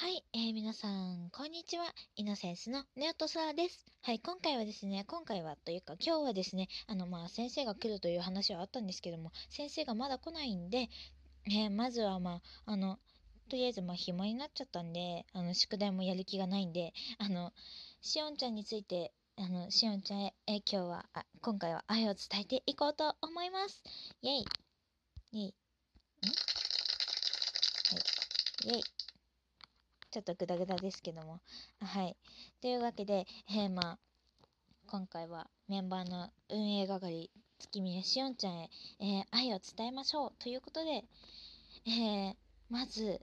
はい、皆さん、こんにちは。イノセンスのネオトサーです。はい、今日はですね、先生が来るという話はあったんですけども、先生がまだ来ないんで、まずはとりあえず暇になっちゃったんで、宿題もやる気がないんで、しおんちゃんについて、しおんちゃんへ、今回は愛を伝えていこうと思います。イェイ。ちょっとグダグダですけども。はい。というわけで、今回はメンバーの運営係、月見しおんちゃんへ、愛を伝えましょうということで、まず、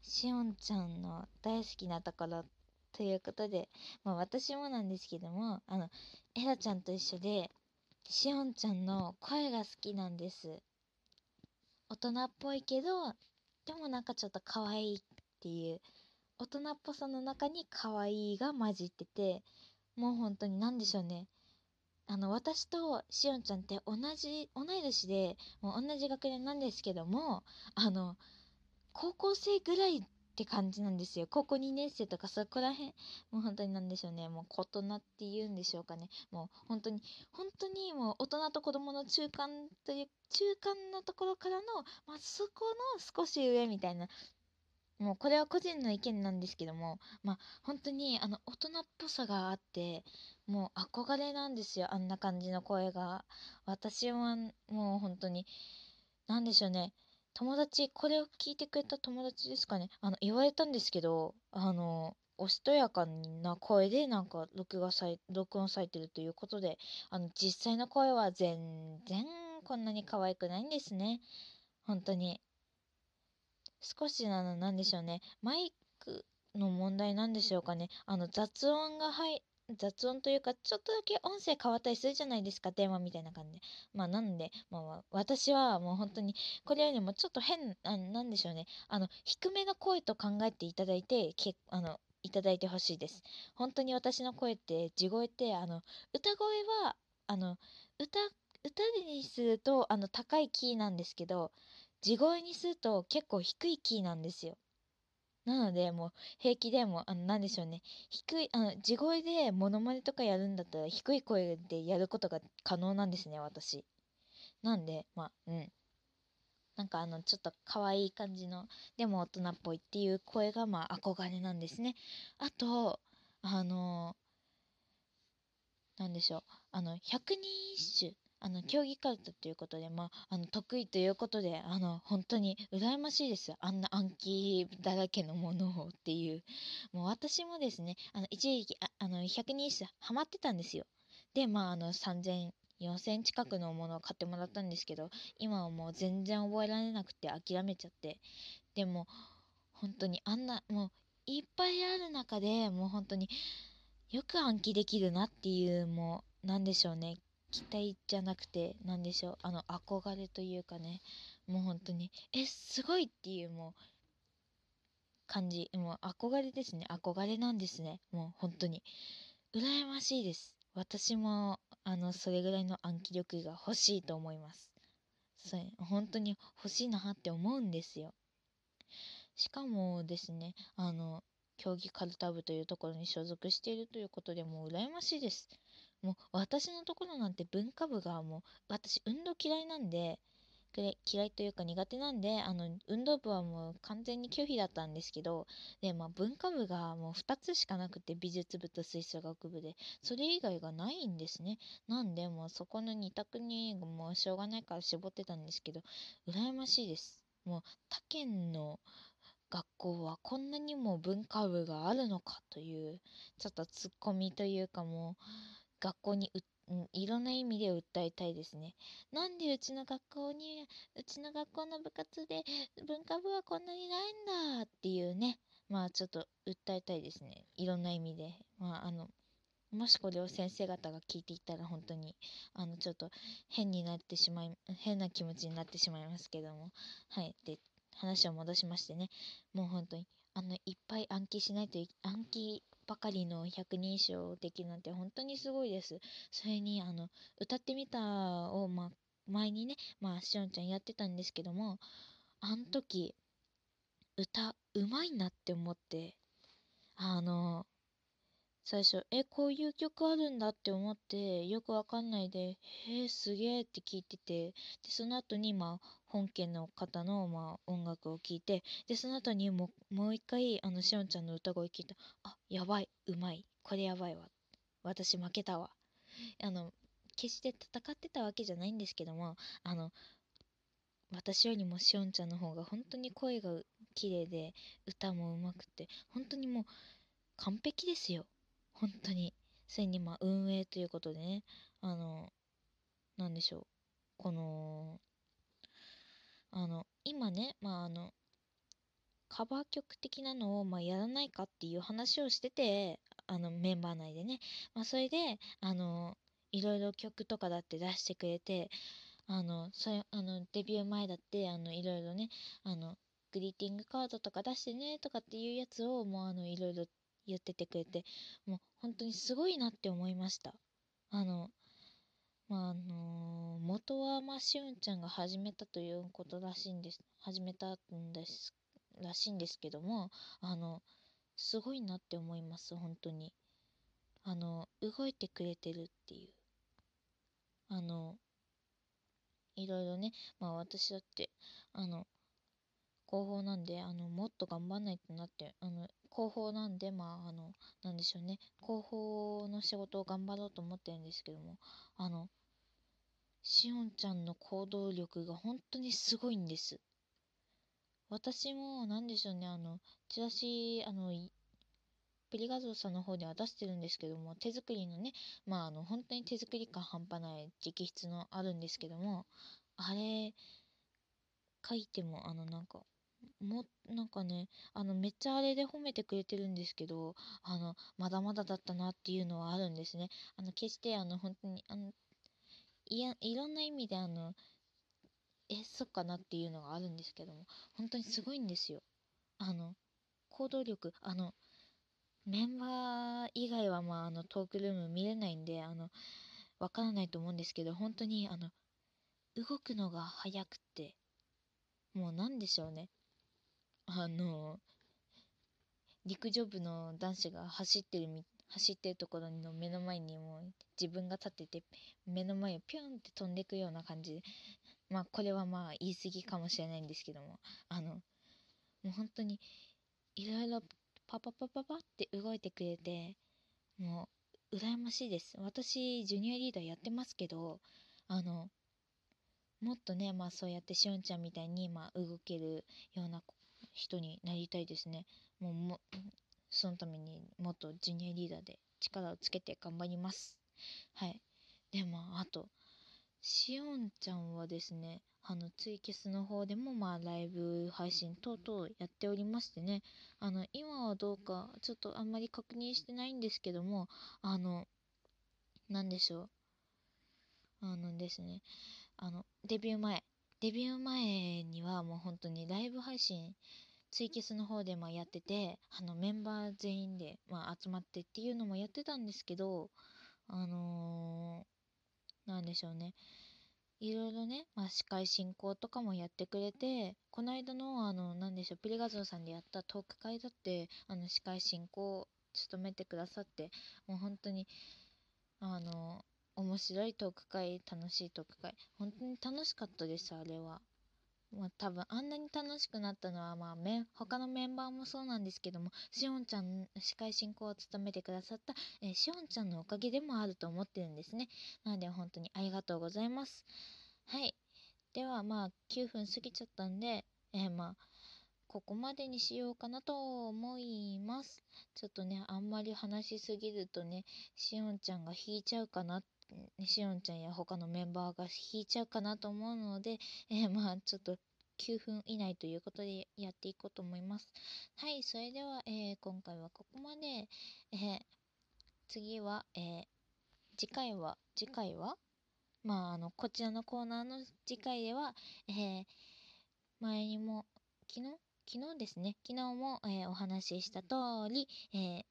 しおんちゃんの大好きなところということで、私もなんですけども、エラちゃんと一緒で、しおんちゃんの声が好きなんです。大人っぽいけど、でもなんかちょっと可愛いっていう、大人っぽさの中に可愛いが混じってて、もう本当に何でしょうね。私としおんちゃんって同い年で、もう同じ学年なんですけども、高校生ぐらいって感じなんですよ。高校2年生とかそこら辺、もう本当に何でしょうね。もう大人っていうんでしょうかね。もう本当にもう大人と子供の中間という、中間のところからの、そこの少し上みたいな、もうこれは個人の意見なんですけども、本当に大人っぽさがあって、もう憧れなんですよ、あんな感じの声が。私はもう本当に、なんでしょうね、これを聞いてくれた友達ですかね、言われたんですけど、おしとやかな声でなんか録音されてるということで、実際の声は全然こんなに可愛くないんですね、本当に。少しなんでしょうね、マイクの問題なんでしょうかね。雑音というか、ちょっとだけ音声変わったりするじゃないですか、電話みたいな感じで。なので、私はもう本当に、これよりもちょっとなんでしょうね、低めの声と考えていただいて、いただいてほしいです。本当に私の声って、地声って、歌声は、歌にすると、高いキーなんですけど、地声にすると結構低いキーなんですよ。なので、もう平気でも、なんでしょうね、地声でモノマネとかやるんだったら、低い声でやることが可能なんですね、私。なんで、なんかちょっと可愛い感じの、でも大人っぽいっていう声が、憧れなんですね。あと、なんでしょう、百人一首。競技カルタということで、得意ということで、本当に羨ましいです。あんな暗記だらけのものをっていう。もう私もですね、一時期、100人一首ハマってたんですよ。で、3000、4000近くのものを買ってもらったんですけど、今はもう全然覚えられなくて諦めちゃって。でも、本当にもういっぱいある中で、もう本当によく暗記できるなっていう、もう、なんでしょうね。期待じゃなくて、なんでしょう、憧れというかね、もう本当にすごいっていう、もう感じ、もう憧れですね、憧れなんですね。もう本当に羨ましいです。私もそれぐらいの暗記力が欲しいと思います。それ本当に欲しいなって思うんですよ。しかもですね、競技カルタ部というところに所属しているということで、もう羨ましいです。もう私のところなんて文化部が、もう私運動嫌いなんで、嫌いというか苦手なんで、運動部はもう完全に拒否だったんですけど、で、文化部がもう2つしかなくて、美術部と吹奏楽部で、それ以外がないんですね。なんで、もうそこの2択にもうしょうがないから絞ってたんですけど、羨ましいです。もう他県の学校はこんなにも文化部があるのかという、ちょっとツッコミというか、もう学校にいろんな意味で訴えたいですね。なんでうちの学校の部活で文化部はこんなにないんだっていうね、ちょっと訴えたいですね。いろんな意味で。もしこれを先生方が聞いていたら、本当に、ちょっと変な気持ちになってしまいますけども。はい。で、話を戻しましてね、もう本当に、いっぱい暗記ばかりの百人一首的なんて本当にすごいです。それに、歌ってみたを、前にね、しおんちゃんやってたんですけども、あの時、歌うまいなって思って、最初こういう曲あるんだって思ってよくわかんないで、すげえって聞いてて、でその後に本家の方の音楽を聞いて、でその後にもう一回しおんちゃんの歌声聞いた、やばい、うまい、これやばいわ、私負けたわ。決して戦ってたわけじゃないんですけども、私よりもしおんちゃんの方が本当に声が綺麗で歌もうまくて、本当にもう完璧ですよ、本当に。それに運営ということでね、なんでしょう、今ね、カバー曲的なのをやらないかっていう話をしてて、メンバー内でね、それでいろいろ曲とかだって出してくれて、デビュー前だっていろいろね、グリーティングカードとか出してねとかっていうやつをいろいろ言っててくれて、もう本当にすごいなって思いました。元はしおんちゃんが始めたんですらしいんですけども、すごいなって思います、本当に。動いてくれてるっていう、いろいろね、私だって広報なんで、もっと頑張んないとなって、広報なんで、なんでしょうね、広報の仕事を頑張ろうと思ってるんですけども、しおんちゃんの行動力が本当にすごいんです。私もなんでしょうね、チラシプリ画像さんの方では出してるんですけども、手作りのね、本当に手作り感半端ない直筆のあるんですけども、あれ書いてもなんかね、めっちゃあれで褒めてくれてるんですけど、まだまだだったなっていうのはあるんですね。決して本当にいろんな意味でそっかなっていうのがあるんですけども、本当にすごいんですよ。行動力、メンバー以外はトークルーム見れないんでわからないと思うんですけど、本当に動くのが早くて、もうなんでしょうね、陸上部の男子が走ってるところの目の前にもう自分が立ってて、目の前をピュンって飛んでいくような感じで、これは言い過ぎかもしれないんですけども、もう本当にいろいろパパパパパって動いてくれて、もう羨ましいです。私ジュニアリーダーやってますけど、もっとね、そうやってしおんちゃんみたいに、動けるような人になりたいですね。もうそのためにもっとジュニアリーダーで力をつけて頑張ります。はい。で、あとしおんちゃんはですね、ツイキャスの方でもライブ配信等々やっておりましてね、今はどうかちょっとあんまり確認してないんですけども、なんでしょう、ですね、デビュー前にはもう本当にライブ配信ツイキャスの方でやってて、メンバー全員で集まってっていうのもやってたんですけど、なんでしょうね、いろいろね、司会進行とかもやってくれて、この間のなんでしょう、プリ画像さんでやったトーク会だって司会進行を務めてくださって、もう本当に面白いトーク会、楽しいトーク会、本当に楽しかったです。あれは多分あんなに楽しくなったのは、他のメンバーもそうなんですけども、しおんちゃん、司会進行を務めてくださった、しおんちゃんのおかげでもあると思ってるんですね。なので本当にありがとうございます。はい。では9分過ぎちゃったんで、ここまでにしようかなと思います。ちょっとね、あんまり話しすぎるとね、しおんちゃんが引いちゃうかなって、しおんちゃんや他のメンバーが引いちゃうかなと思うので、ちょっと9分以内ということでやっていこうと思います。はい。それでは、今回はここまで。次は、次回はこちらのコーナーの次回では、前にも昨日ですね、昨日も、お話しした通り、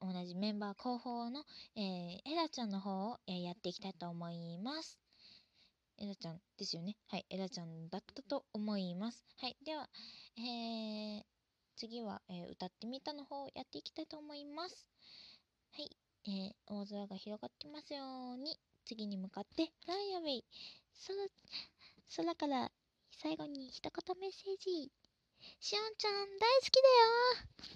同じメンバー広報の、エラちゃんの方を、やっていきたいと思います。エラちゃんですよね。はい、エラちゃんだったと思います。はい、では、次は、歌ってみたの方をやっていきたいと思います。はい、大空が広がってますように、次に向かってフライアウェイ。空から最後に一言メッセージ。しおんちゃん大好きだよ。